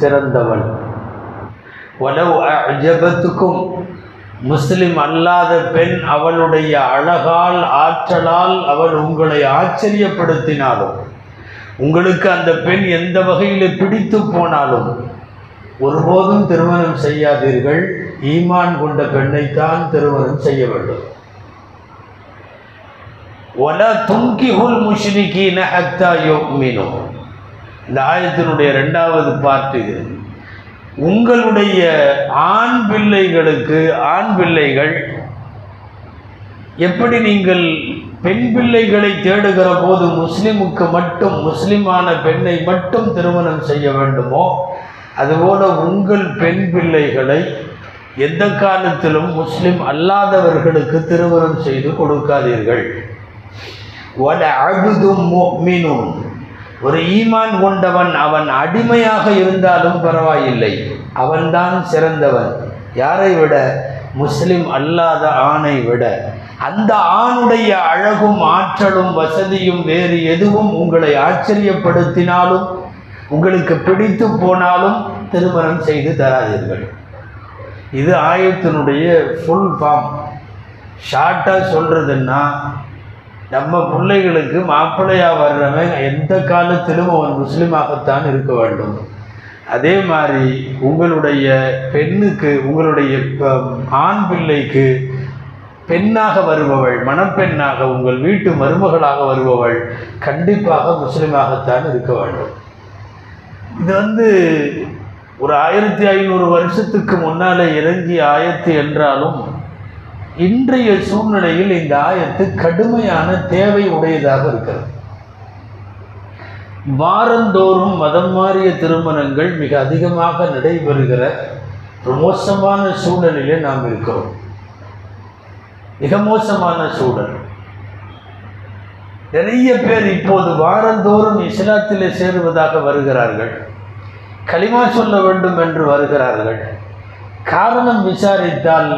சிறந்தவள். வலவ் அஜபத்துக்கும் முஸ்லிம் அல்லாத பெண் அவளுடைய அழகால் ஆற்றலால் அவள் உங்களை ஆச்சரியப்படுத்தினாலும், உங்களுக்கு அந்த பெண் எந்த வகையில் பிடித்து போனாலும் ஒருபோதும் திருமணம் செய்யாதீர்கள். ஈமான் கொண்ட பெண்ணைத்தான் திருமணம் செய்ய வேண்டும். வலா துன்கிஹுல் முஷ்ரிகீன ஹத்தா யுமினு. இந்த ஆயத்தினுடைய ரெண்டாவது பார்ட் இது. உங்களுடைய ஆண் பிள்ளைகளுக்கு, ஆண் பிள்ளைகள் எப்படி நீங்கள் பெண் பிள்ளைகளை தேடுகிற போது முஸ்லிமுக்கு மட்டும், முஸ்லிமான பெண்ணை மட்டும் திருமணம் செய்ய வேண்டுமோ, அதுபோல உங்கள் பெண் பிள்ளைகளை எந்த காலத்திலும் முஸ்லிம் அல்லாதவர்களுக்கு திருமணம் செய்து கொடுக்காதீர்கள். வல அப்தும் முஃமினும், ஒரு ஈமான் கொண்டவன், அவன் அடிமையாக இருந்தாலும் பரவாயில்லை, அவன்தான் சிறந்தவன். யாரை விட? முஸ்லிம் அல்லாத ஆணை விட. அந்த ஆணுடைய அழகும் ஆற்றலும் வசதியும் வேறு எதுவும் உங்களை ஆச்சரியப்படுத்தினாலும் உங்களுக்கு பிடித்து போனாலும் திருமணம் செய்து தராதீர்கள். இது ஆயத்தினுடைய ஃபுல் ஃபார்ம். ஷார்ட்டாக சொல்கிறதுன்னா, நம்ம பிள்ளைகளுக்கு மாப்பிள்ளையாக வர்றவன் எந்த காலத்திலும் அவன் முஸ்லீமாகத்தான் இருக்க வேண்டும். அதே மாதிரி உங்களுடைய பெண்ணுக்கு, உங்களுடைய ஆண் பிள்ளைக்கு பெண்ணாக வருபவள், மணப்பெண்ணாக, உங்கள் வீட்டு மருமகளாக வருபவள் கண்டிப்பாக முஸ்லீமாகத்தான் இருக்க வேண்டும். இது வந்து ஒரு 1500 வருஷத்துக்கு முன்னால் இறங்கிய ஆயத்து என்றாலும் இன்றைய சூழ்நிலையில் இந்த ஆயத்து கடுமையான தேவை உடையதாக இருக்கிறது. வாரந்தோறும் மதம் மாறிய திருமணங்கள் மிக அதிகமாக நடைபெறுகிற ஒரு மோசமான சூழலிலே நாம் இருக்கிறோம். மிக மோசமான சூழல். நிறைய பேர் இப்போது வாரந்தோறும் இஸ்லாத்திலே சேருவதாக வருகிறார்கள், கலிமா சொல்ல வேண்டும் என்று வருகிறார்கள். காரணம் விசாரித்தால்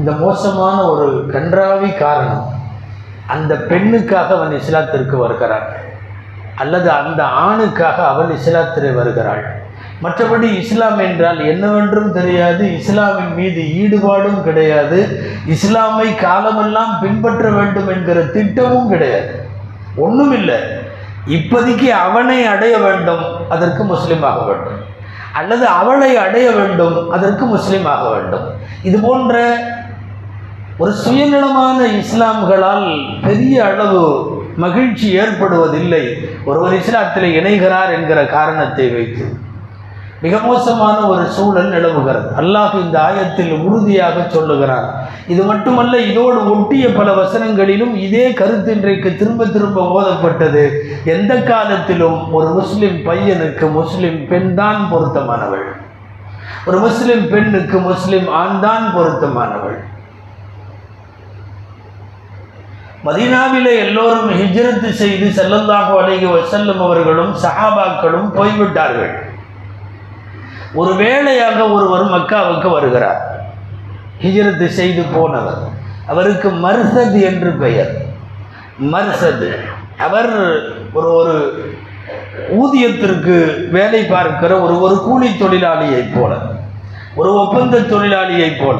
இந்த மோசமான ஒரு கன்றாவி காரணம், அந்த பெண்ணுக்காக அவன் இஸ்லாத்திற்கு வருகிறான், அல்லது அந்த ஆணுக்காக அவள் இஸ்லாத்திற்கு வருகிறாள். மற்றபடி இஸ்லாம் என்றால் என்னவென்றும் தெரியாது, இஸ்லாமின் மீது ஈடுபாடும் கிடையாது, இஸ்லாமை காலமெல்லாம் பின்பற்ற வேண்டும் என்கிற திட்டமும் கிடையாது, ஒன்றும் இல்லை. இப்போதைக்கு அவனை அடைய வேண்டும், அதற்கு முஸ்லீம் ஆக வேண்டும், அல்லது அவளை அடைய வேண்டும், அதற்கு முஸ்லீம் ஆக வேண்டும். இது போன்ற ஒரு சுயநலமான இஸ்லாம்களால் பெரிய அளவு மகிழ்ச்சி ஏற்படுவதில்லை, ஒருவர் இஸ்லாத்தில் இணைகிறார் என்கிற காரணத்தை வைத்து. மிக மோசமான ஒரு சூழல் நிலவுகிறது. அல்லாஹ் இந்த ஆயத்தில் உறுதியாக சொல்லுகிறார். இது மட்டுமல்ல, இதோடு ஒட்டிய பல வசனங்களிலும் இதே கருத்து இன்றைக்கு திரும்ப திரும்ப ஓதப்பட்டது. எந்த காலத்திலும் ஒரு முஸ்லிம் பையனுக்கு முஸ்லிம் பெண் தான் பொருத்தமானவள், ஒரு முஸ்லிம் பெண்ணுக்கு முஸ்லிம் ஆண் தான் பொருத்தமானவள். மதீனாவிலே எல்லோரும் ஹிஜ்ரத் செய்து ஸல்லல்லாஹு அலைஹி வஸல்லம் அவர்களும் சஹாபாக்களும் போய்விட்டார்கள். ஒரு வேளையாக ஒருவர் மக்காவுக்கு வருகிறார். ஹிஜ்ரத் செய்து போனவர், அவருக்கு மர்சத் என்று பெயர். மர்சத், அவர் ஒரு ஊதியத்திற்கு வேலை பார்க்கிற ஒரு கூலி தொழிலாளியைப் போல, ஒரு ஒப்பந்த தொழிலாளியைப் போல.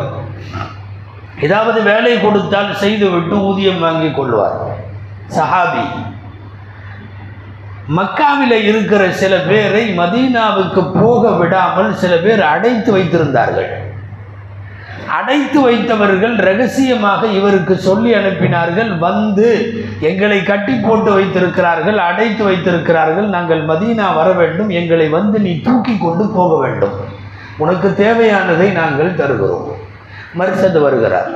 ஏதாவது வேலை கொடுத்தால் செய்துவிட்டு ஊதியம் வாங்கி கொள்வார். சஹாபி. மக்காவில் இருக்கிற சில பேரை மதீனாவுக்கு போக விடாமல் சில பேர் அடைத்து வைத்திருந்தார்கள். அடைத்து வைத்தவர்கள் ரகசியமாக இவருக்கு சொல்லி அனுப்பினார்கள், வந்து எங்களை கட்டி போட்டு வைத்திருக்கிறார்கள், அடைத்து வைத்திருக்கிறார்கள், நாங்கள் மதீனா வர வேண்டும், எங்களை வந்து நீ தூக்கி கொண்டு போக வேண்டும், உனக்கு தேவையானதை நாங்கள் தருகிறோம். மர்சத் வருகிறார்.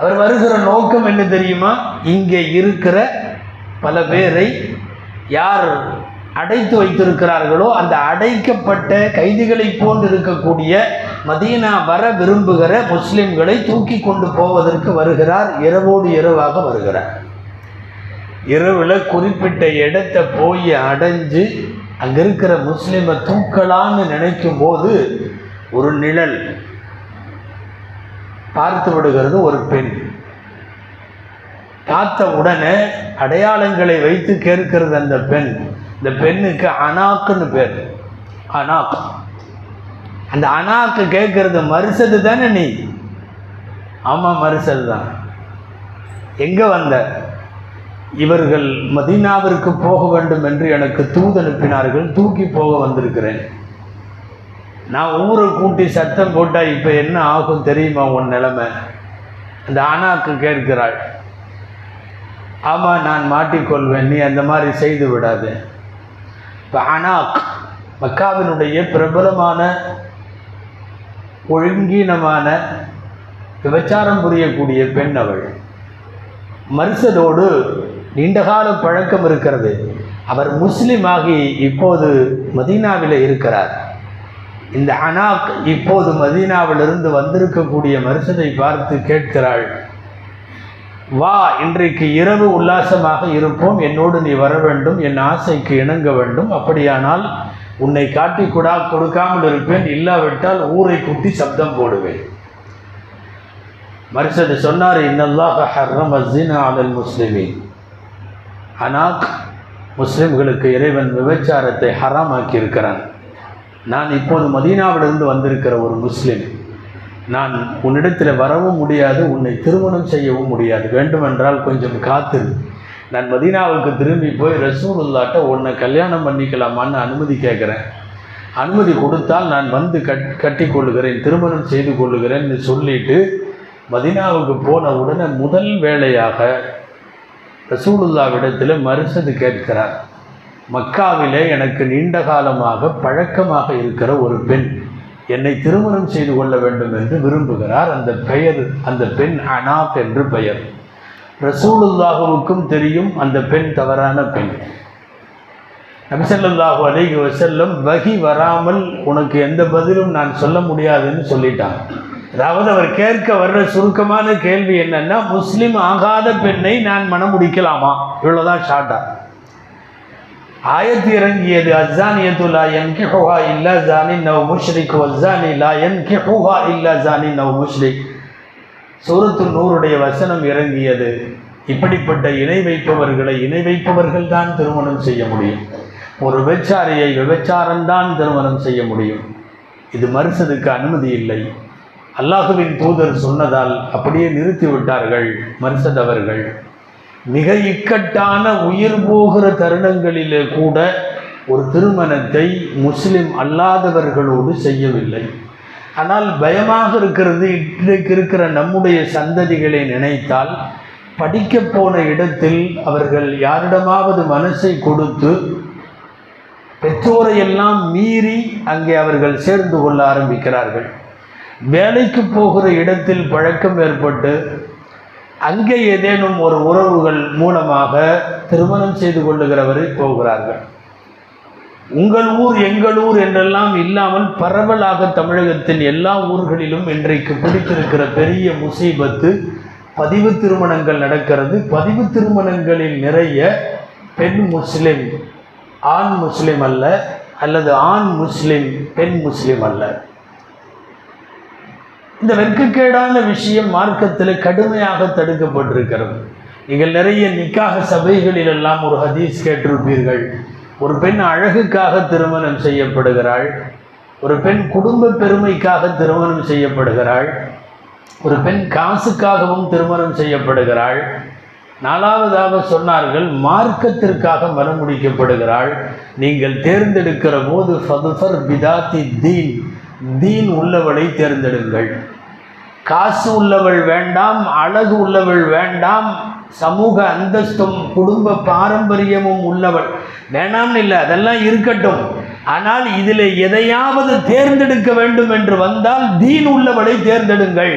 அவர் வருகிற நோக்கம் என்ன தெரியுமா? இங்கே இருக்கிற பல பேரை யார் அடைத்து வைத்திருக்கிறார்களோ, அந்த அடைக்கப்பட்ட கைதிகளைப் போன்று இருக்கக்கூடிய மதீனா வர விரும்புகிற முஸ்லிம்களை தூக்கி கொண்டு போவதற்கு வருகிறார். இரவோடு இரவாக வருகிறார். இரவில் குறிப்பிட்ட இடத்தை போய் அடைஞ்சு அங்கே இருக்கிற முஸ்லிமை தூக்கலான்னு நினைக்கும் போது ஒரு நிழல் பார்த்து விடுகிறது. ஒரு பெண் பார்த்த உடனே அடையாளங்களை வைத்து கேட்கிறது அந்த பெண். இந்த பெண்ணுக்கு அனாக்குன்னு பேர். அனாக். அந்த அனாக்கு கேட்கறது மறுசது தானே நீ? ஆமாம், மறுசது தான். எங்கே வந்த? இவர்கள் மதீனாவிற்கு போக வேண்டும் என்று எனக்கு தூது அனுப்பினார்கள், தூக்கி போக வந்திருக்கிறேன். நான் ஊரை கூட்டி சத்தம் போட்டால் இப்போ என்ன ஆகும் தெரியுமா உன் நிலைமை? அந்த அனாக்கு கேட்கிறாள். ஆமாம், நான் மாட்டிக்கொள்வேன், நீ அந்த மாதிரி செய்து விடாது. இப்போ அனாக் மக்காவினுடைய பிரபலமான ஒழுங்கீனமான விபச்சாரம் புரியக்கூடிய பெண். அவள் மர்சதோடு நீண்டகால பழக்கம் இருக்கிறது. அவர் முஸ்லீமாகி இப்போது மதீனாவில் இருக்கிறார். இந்த அனாக் இப்போது மதீனாவிலிருந்து வந்திருக்கக்கூடிய மர்சதை பார்த்து கேட்கிறாள், வா, இன்றைக்கு இரவு உல்லாசமாக இருப்போம், என்னோடு நீ வர வேண்டும், என் ஆசைக்கு இணங்க வேண்டும், அப்படியானால் உன்னை காட்டி கூடா கொடுக்காமல் இருப்பேன், இல்லாவிட்டால் ஊரை கூட்டி சப்தம் போடுவேன். மர்சது சொன்னார், இன்னல்லாஹ ஹர்ரம ஸினா அலல் முஸ்லிமீன். அனாக், முஸ்லிம்களுக்கு இறைவன் விபச்சாரத்தை ஹராமாக்கி இருக்கிறான். நான் இப்போது மதீனாவிலிருந்து வந்திருக்கிற ஒரு முஸ்லீம், நான் உன்னிடத்தில் வரவும் முடியாது, உன்னை திருமணம் செய்யவும் முடியாது, வேண்டுமென்றால் கொஞ்சம் காத்திரு, நான் மதீனாவுக்கு திரும்பி போய் ரசூலுல்லாஹ்ட்ட உன்னை கல்யாணம் பண்ணிக்கலாமான்னு அனுமதி கேட்குறேன், அனுமதி கொடுத்தால் நான் வந்து கட்டி கொள்ளுகிறேன், திருமணம் செய்து கொள்ளுகிறேன்னு சொல்லிட்டு மதீனாவுக்கு போன உடனே முதல் வேளையாக ரசூலுல்லாஹ்விடத்தில் மறுசது கேட்கிறார். மக்காவிலே எனக்கு நீண்ட காலமாக பழக்கமாக இருக்கிற ஒரு பெண் என்னை திருமணம் செய்து கொள்ள வேண்டும் என்று விரும்புகிறார். அந்த பெண் அனாப் என்று பெயர். ரசூலுல்லாஹுவுக்கும் தெரியும் அந்த பெண் தவறான பெண். நபி ஸல்லல்லாஹு அலைஹி வஸல்லம் வஹி வராமல் உனக்கு எந்த பதிலும் நான் சொல்ல முடியாதுன்னு சொல்லிட்டாங்க. அதாவது அவர் கேட்க வர்ற சுருக்கமான கேள்வி என்னன்னா, முஸ்லீம் ஆகாத பெண்ணை நான் மனம் முடிக்கலாமா? இவ்வளோதான் ஷார்ட்டா. ஆயத்து இறங்கியது, அஸ்ஸானியத்து லா யன்கிஹுஹா இல்லா ஸானின் அவ் முஷ்ரிக் வஸ்ஸானி லா யன்கிஹுஹா இல்லா ஸானின் அவ் முஷ்ரிக். சூரத்து நூறுடைய வசனம் இறங்கியது. இப்படிப்பட்ட இணை வைப்பவர்களை இணை வைப்பவர்கள் தான் திருமணம் செய்ய முடியும், ஒரு விபச்சாரியை விபச்சாரம்தான் திருமணம் செய்ய முடியும். இது மறுசதுக்கு அனுமதி இல்லை. அல்லாஹுவின் தூதர் சொன்னதால் அப்படியே நிறுத்திவிட்டார்கள் மறுசதவர்கள். மிக இக்கட்டான உயிர் போகிற தருணங்களிலே கூட ஒரு திருமணத்தை முஸ்லிம் அல்லாதவர்களோடு செய்யவில்லை. ஆனால் பயமாக இருக்கிறது. இன்றைக்கு இருக்கிற நம்முடைய சந்ததிகளை நினைத்தால் படிக்க போன இடத்தில் அவர்கள் யாரிடமாவது மனசை கொடுத்து பெற்றோரையெல்லாம் மீறி அங்கே அவர்கள் சேர்ந்து கொள்ள ஆரம்பிக்கிறார்கள். வேலைக்கு போகிற இடத்தில் பழக்கம் ஏற்பட்டு அங்கே ஏதேனும் ஒரு உறவுகள் மூலமாக திருமணம் செய்து கொள்ளுகிறவரை போகிறார்கள். உங்கள் ஊர் எங்கள் ஊர் என்றெல்லாம் இல்லாமல் பரவலாக தமிழகத்தின் எல்லா ஊர்களிலும் இன்றைக்கு பிடித்திருக்கிற பெரிய முசீபத்து பதிவு திருமணங்கள் நடக்கிறது. பதிவு திருமணங்களில் நிறைய பெண் முஸ்லிம் ஆண் முஸ்லிம் அல்ல, அல்லது ஆண் முஸ்லிம் பெண் முஸ்லிம் அல்ல. இந்த வெட்கக்கேடான விஷயம் மார்க்கத்தில் கடுமையாக தடுக்கப்பட்டிருக்கிறது. நீங்கள் நிறைய நிக்காக சபைகளிலெல்லாம் ஒரு ஹதீஸ் கேட்டிருப்பீர்கள். ஒரு பெண் அழகுக்காக திருமணம் செய்யப்படுகிறாள், ஒரு பெண் குடும்ப பெருமைக்காக திருமணம் செய்யப்படுகிறாள், ஒரு பெண் காசுக்காகவும் திருமணம் செய்யப்படுகிறாள், நாலாவதாக சொன்னார்கள் மார்க்கத்திற்காக மனம் முடிக்கப்படுகிறாள். நீங்கள் தேர்ந்தெடுக்கிற போது ஃபதுஃபர் பிதாத்தி தீன், தீன் உள்ளவளை தேர்ந்தெடுங்கள். காசு உள்ளவள் வேண்டாம், அழகு உள்ளவள் வேண்டாம், சமூக அந்தஸ்தும் குடும்ப பாரம்பரியமும் உள்ளவள் வேணாம்னு இல்லை, அதெல்லாம் இருக்கட்டும், ஆனால் இதில் எதையாவது தேர்ந்தெடுக்க வேண்டும் என்று வந்தால் தீன் உள்ளவளை தேர்ந்தெடுங்கள்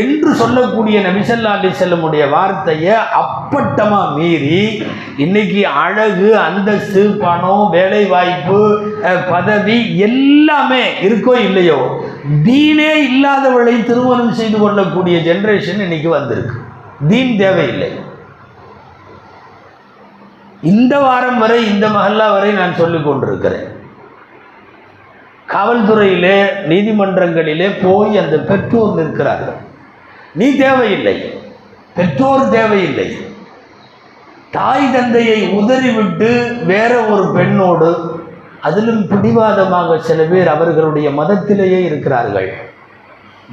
என்று சொல்லக்கூடிய நபி ஸல்லல்லாஹு அலைஹி வஸல்லம் வார்த்தையை அப்பட்டமாக மீறி இன்னைக்கு அழகு, அந்தஸ்து, பணம், வேலை வாய்ப்பு, பதவி எல்லாமே இருக்கோ இல்லையோ தீனே இல்லாதவளை திருமணம் செய்து கொள்ளக்கூடிய ஜெனரேஷன் இன்னைக்கு வந்திருக்கு. தீன் தேவையில்லை. இந்த வாரம் வரை, இந்த மஹல்லா வரை நான் சொல்லிக் கொண்டிருக்கிறேன். காவல்துறையிலே நீதிமன்றங்களிலே போய் அந்த பெற்றோர் நிற்கிறார்கள். நீ தேவையில்லை, பெற்றோர் தேவையில்லை. தாய் தந்தையை உதறிவிட்டு வேற ஒரு பெண்ணோடு அதிலும் பிடிவாதமாக சில பேர் அவர்களுடைய மதத்திலேயே இருக்கிறார்கள்.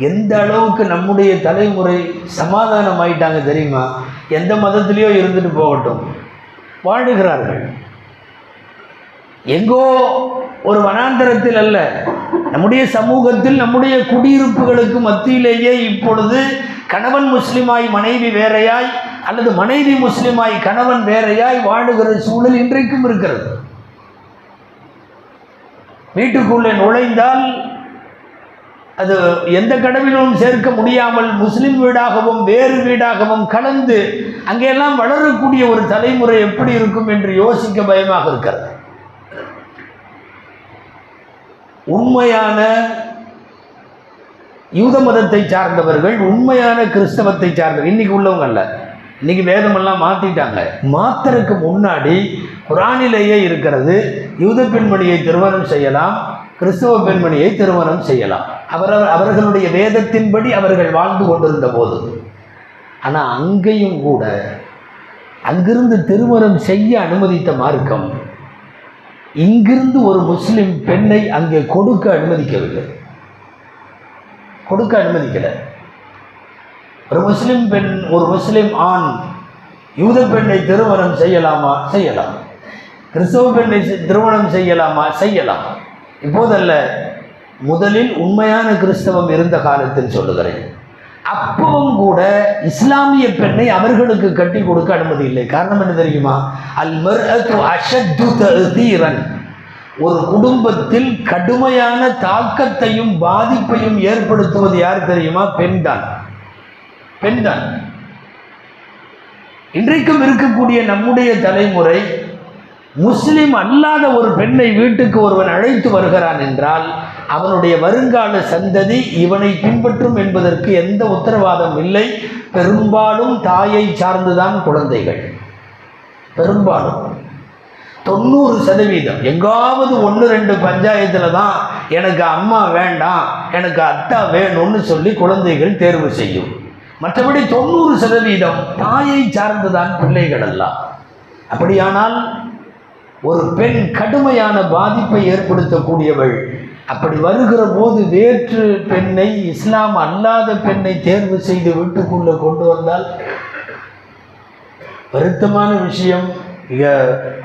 எந்த அளவுக்கு நம்முடைய தலைமுறை சமாதானம் ஆயிட்டாங்க தெரியுமா? எந்த மதத்திலேயோ இருந்துட்டு போகட்டும், வாழுகிறார்கள். எங்கோ ஒரு வனாந்தரத்தில் அல்ல, நம்முடைய சமூகத்தில் நம்முடைய குடியிருப்புகளுக்கு மத்தியிலேயே இப்பொழுது கணவன் முஸ்லிமாய் மனைவி வேறையாய் அல்லது மனைவி முஸ்லிமாய் கணவன் வேறையாய் வாழுகிற சூழல் இன்றைக்கும் இருக்கிறது. வீட்டுக்குள்ளே நுழைந்தால் அது எந்த கடவிலும் சேர்க்க முடியாமல் முஸ்லிம் வீடாகவும் வேறு வீடாகவும் கலந்து அங்கெல்லாம் வளரக்கூடிய ஒரு தலைமுறை எப்படி இருக்கும் என்று யோசிக்க பயமாக இருக்கிறது. உண்மையான யூத மதத்தை சார்ந்தவர்கள், உண்மையான கிறிஸ்தவத்தை சார்ந்தவர்கள் இன்றைக்கி உள்ளவங்க அல்ல. இன்றைக்கி வேதமெல்லாம் மாற்றிட்டாங்க. மாத்திரக்கு முன்னாடி குரானிலேயே இருக்கிறது, யூத பெண்மணியை திருமணம் செய்யலாம், கிறிஸ்தவ பெண்மணியை திருமணம் செய்யலாம், அவர்களுடைய வேதத்தின்படி அவர்கள் வாழ்ந்து கொண்டிருந்த போது. ஆனால் அங்கேயும் கூட அங்கிருந்து திருமணம் செய்ய அனுமதித்த மார்க்கம் இங்கிருந்து ஒரு முஸ்லிம் பெண்ணை அங்கே கொடுக்க அனுமதிக்கலை. ஒரு முஸ்லிம் ஆண் யூத பெண்ணை திருமணம் செய்யலாமா? செய்யலாம். கிறிஸ்தவ பெண்ணை திருமணம் செய்யலாமா? செய்யலாம். இப்போதல்ல, முதலில் உண்மையான கிறிஸ்தவம் இருந்த காலத்தில் சொல்லுகிறேன். அப்பவும் கூட இஸ்லாமிய பெண்ணை அவர்களுக்கு கட்டி கொடுக்க அனுமதி இல்லை. காரணம் என்ன தெரியுமா? அல்மர்அத்து அஷத்து தஅதீரன், ஒரு குடும்பத்தில் கடுமையான தாக்கத்தையும் பாதிப்பையும் ஏற்படுத்துவது யார் தெரியுமா? பெண்தான். இன்றைக்கும் இருக்கக்கூடிய நம்முடைய தலைமுறை முஸ்லிம் அல்லாத ஒரு பெண்ணை வீட்டுக்கு ஒருவன் அழைத்து வருகிறான் என்றால் அவனுடைய வருங்கால சந்ததி இவனை பின்பற்றும் என்பதற்கு எந்த உத்தரவாதம் இல்லை. பெரும்பாலும் தாயை சார்ந்துதான் குழந்தைகள். பெரும்பாலும் 90%. எங்காவது 1-2 பஞ்சாயத்தில் தான் எனக்கு அம்மா வேண்டாம், எனக்கு அத்தா வேணும்னு சொல்லி குழந்தைகள் தேர்வு செய்யும். மற்றபடி 90% தாயை சார்ந்துதான் பிள்ளைகள் எல்லாம். அப்படியானால் ஒரு பெண் கடுமையான பாதிப்பை ஏற்படுத்தக்கூடியவள். அப்படி வருகிற போது வேற்று பெண்ணை, இஸ்லாம் அல்லாத பெண்ணை தேர்வு செய்து வீட்டுக்குள்ளே கொண்டு வந்தால் வருத்தமான விஷயம். மிக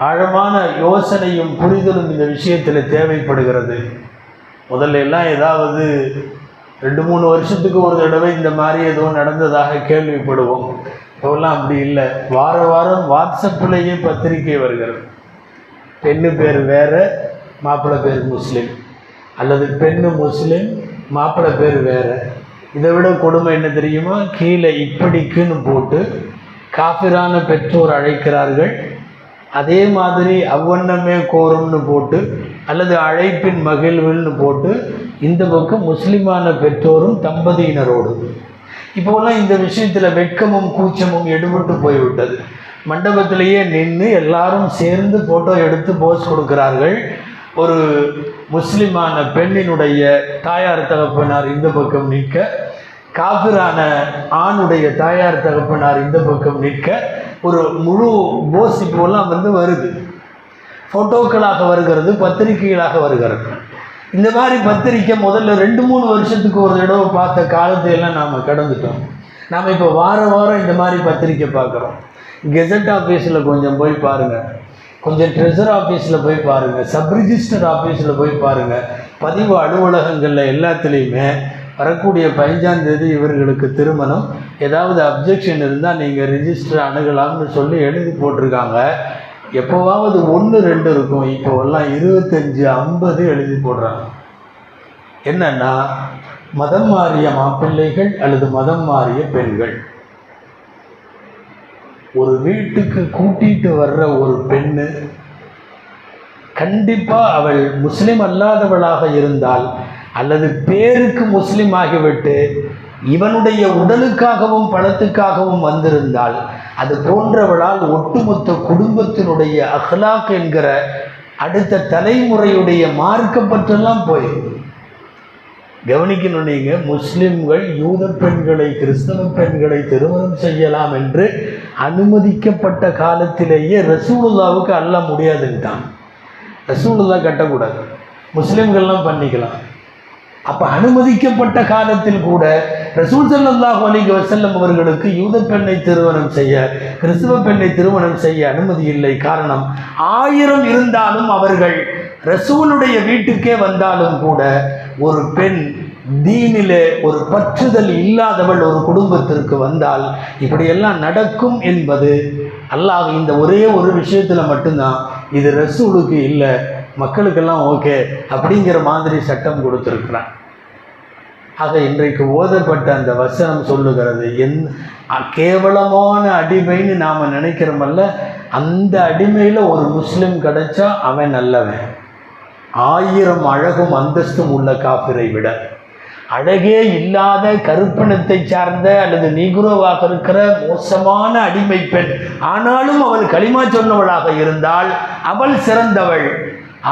ஆழமான யோசனையும் புரிதலும் இந்த விஷயத்தில் தேவைப்படுகிறது. முதல்ல எல்லாம் ஏதாவது 2-3 வருஷத்துக்கு ஒரு தடவை இந்த மாதிரி ஏதோ நடந்ததாக கேள்விப்படுவோம். இப்போல்லாம் அப்படி இல்லை. வார வாரம் வாட்ஸ்அப்பிலேயே பத்திரிகை வருகிறது. பெண்ணு பேர் வேறு, மாப்பிள்ளை பேர் முஸ்லீம், அல்லது பெண்ணு முஸ்லீம், மாப்பிள்ளை பேர் வேறு. இதை விட கொடுமை என்ன தெரியுமா? கீழே இப்படிக்குன்னு போட்டு காஃபிரான பெற்றோர் அழைக்கிறார்கள், அதே மாதிரி அவ்வண்ணமே கோரும்னு போட்டு, அல்லது அழைப்பின் மகிழ்வுன்னு போட்டு, இந்த பக்கம் முஸ்லீமான பெற்றோரும் தம்பதியினரோடு. இப்போலாம் இந்த விஷயத்தில் வெட்கமும் கூச்சமும் எடுபட்டு போய்விட்டது. மண்டபத்திலேயே நின்று எல்லாரும் சேர்ந்து ஃபோட்டோ எடுத்து போஸ் கொடுக்கிறார்கள். ஒரு முஸ்லிமான பெண்ணினுடைய தாயார் தகப்பனார் இந்த பக்கம் நிற்க, காபிரான ஆணுடைய தாயார் தகப்பனார் இந்த பக்கம் நிற்க, ஒரு முழு போஸ் இப்போலாம் வருது. ஃபோட்டோக்களாக வருகிறது, பத்திரிகைகளாக வருகிறது. இந்த மாதிரி பத்திரிக்கை முதல்ல 2-3 வருஷத்துக்கு ஒரு தடவை பார்த்த காலத்தையெல்லாம் நாம் கடந்துட்டோம். நாம் இப்போ வார வாரம் இந்த மாதிரி பத்திரிக்கை பார்க்குறோம். கெசட் ஆஃபீஸில் கொஞ்சம் போய் பாருங்கள், கொஞ்சம் ட்ரெஷர் ஆஃபீஸில் போய் பாருங்கள், சப்ரிஜிஸ்டர் ஆஃபீஸில் போய் பாருங்கள், பதிவு அலுவலகங்களில் எல்லாத்துலேயுமே வரக்கூடிய 15ஆம் தேதி இவர்களுக்கு திருமணம், ஏதாவது அப்ஜெக்ஷன் இருந்தால் நீங்கள் ரிஜிஸ்டர் அணுகலாம்னு சொல்லி எழுதி போட்டிருக்காங்க. எப்போவாவது 1-2 இருக்கும். இப்போவெல்லாம் 25-50 எழுதி போடுறாங்க. என்னென்னா மதம் மாறிய மாப்பிள்ளைகள் அல்லது மதம் மாறிய பெண்கள். ஒரு வீட்டுக்கு கூட்டிகிட்டு வர்ற ஒரு பெண்ணு கண்டிப்பாக அவள் முஸ்லீம் அல்லாதவளாக இருந்தால், அல்லது பேருக்கு முஸ்லீம் ஆகிவிட்டு இவனுடைய உடலுக்காகவும் பணத்துக்காகவும் வந்திருந்தால், அது போன்றவளால் ஒட்டுமொத்த குடும்பத்தினுடைய அஹ்லாக் என்கிற அடுத்த தலைமுறையுடைய மார்க்கப்பற்றெல்லாம் போயிடும். கவனிக்கணும் நீங்கள், முஸ்லிம்கள் யூத பெண்களை, கிறிஸ்தவ பெண்களை திருமணம் செய்யலாம் என்று அனுமதிக்கப்பட்ட காலத்திலேயே ரசூலுல்லாவுக்கு அல்ல முடியாதுன்ட்டான். ரசூலுல்லா கட்டக்கூடாது, முஸ்லிம்கள்லாம் பண்ணிக்கலாம். அப்போ அனுமதிக்கப்பட்ட காலத்தில் கூட ரசூல் ஸல்லல்லாஹு அலைஹி வஸல்லம் அவர்களுக்கு யூத பெண்ணை திருமணம் செய்ய, கிறிஸ்துவ பெண்ணை திருமணம் செய்ய அனுமதி இல்லை. காரணம், 1000 இருந்தாலும் அவர்கள் ரசூலுடைய வீட்டுக்கே வந்தாலும் கூட ஒரு பெண் தீனிலே ஒரு பற்றுதல் இல்லாதவள் ஒரு குடும்பத்திற்கு வந்தால் இப்படியெல்லாம் நடக்கும் என்பது அல்லாஹ் இந்த ஒரே ஒரு விஷயத்தில் மட்டும்தான் இது ரசூலுக்கு இல்லை, மக்களுக்கெல்லாம் ஓகே அப்படிங்கிற மாதிரி சட்டம் கொடுத்துருக்கிறான். ஆக இன்றைக்கு ஓதப்பட்ட அந்த வசனம் சொல்லுகிறது, கேவலமான அடிமைன்னு நாம் நினைக்கிறோமல்ல, அந்த அடிமையில் ஒரு முஸ்லீம் கிடைச்சா அவன் நல்லவன். 1000 அழகும் அந்தஸ்தும் உள்ள காபிரை விட, அழகே இல்லாத கருப்பினத்தை சார்ந்த அல்லது நீக்ரோவாக இருக்கிற மோசமான அடிமை பெண், ஆனாலும் அவள் களிமா சொன்னவளாக இருந்தால் அவள் சிறந்தவள்.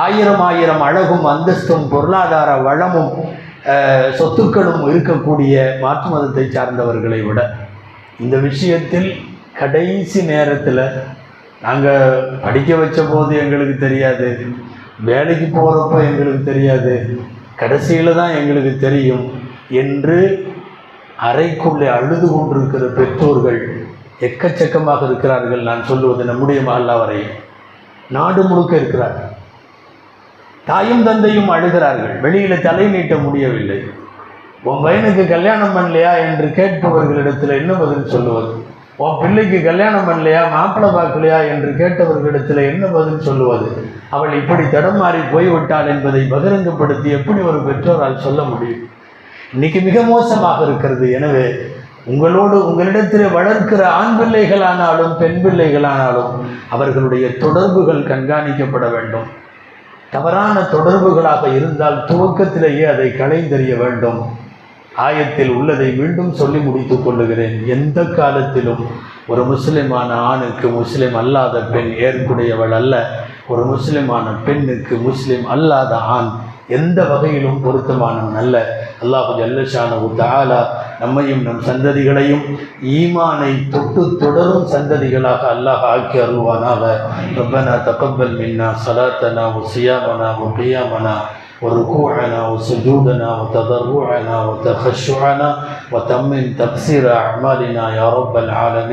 1000 அழகும் அந்தஸ்தும் பொருளாதார வளமும் சொத்துக்களும் இருக்கக்கூடிய மாற்று மதத்தை சார்ந்தவர்களை விட. இந்த விஷயத்தில் கடைசி நேரத்தில் நாங்கள் படிக்க வச்ச போது எங்களுக்கு தெரியாது, வேலைக்கு போகிறப்ப எங்களுக்கு தெரியாது, கடைசியில் தான் எங்களுக்கு தெரியும் என்று அறைக்குள்ளே அழுது கொண்டிருக்கிற பெற்றோர்கள் எக்கச்சக்கமாக இருக்கிறார்கள். நான் சொல்லுவது நம்முடைய மகளாவரை நாடு முழுக்க இருக்கிறார்கள். தாயும் தந்தையும் அழுகிறார்கள், வெளியில் தலை நீட்ட முடியவில்லை. உன் பையனுக்கு கல்யாணம் பண்ணலையா என்று கேட்பவர்களிடத்தில் என்ன பதில் சொல்லுவது? உன் பிள்ளைக்கு கல்யாணம் பண்ணலையா, மாப்பிள்ளை பார்க்கலையா என்று கேட்டவர்களிடத்தில் என்ன பதில் சொல்லுவது? அவள் இப்படி தடமாறி போய்விட்டாள் என்பதை பகிரங்கப்படுத்தி எப்படி ஒரு பெற்றோரால் சொல்ல முடியும்? இன்னைக்கு மிக மோசமாக இருக்கிறது. எனவே உங்களிடத்தில் வளர்க்கிற ஆண் பிள்ளைகளானாலும் பெண் பிள்ளைகளானாலும் அவர்களுடைய தொடர்புகள் கண்காணிக்கப்பட வேண்டும். தவறான தொடர்புகளாக இருந்தால் துவக்கத்திலேயே அதை களைந்தெறிய வேண்டும். ஆயத்தில் உள்ளதை மீண்டும் சொல்லி முடித்துக் கொள்ளுகிறேன். எந்த காலத்திலும் ஒரு முஸ்லிமான ஆணுக்கு முஸ்லிம் அல்லாத பெண் ஏற்புடையவள் அல்ல, ஒரு முஸ்லிமான பெண்ணுக்கு முஸ்லிம் அல்லாத ஆண் எந்த வகையிலும் பொருத்தமானவன் அல்ல. அல்லாஹ் ஜல்லஷானஹு தஆலா நம்மையும் நம் சந்ததிகளையும் ஈமானை தொட்டு தொடரும் சந்ததிகளாக அல்லாஹ் ஆக்கி அருள்வானாக. ரப்பனா தகப்பல் மின்னா ஸலாத்தனா வ ஸியாமனா வ கியாமனா وركوعنا وسجودنا وتضرعنا وتخشعنا وتمن تقصير أعمالنا يا رب العالمين.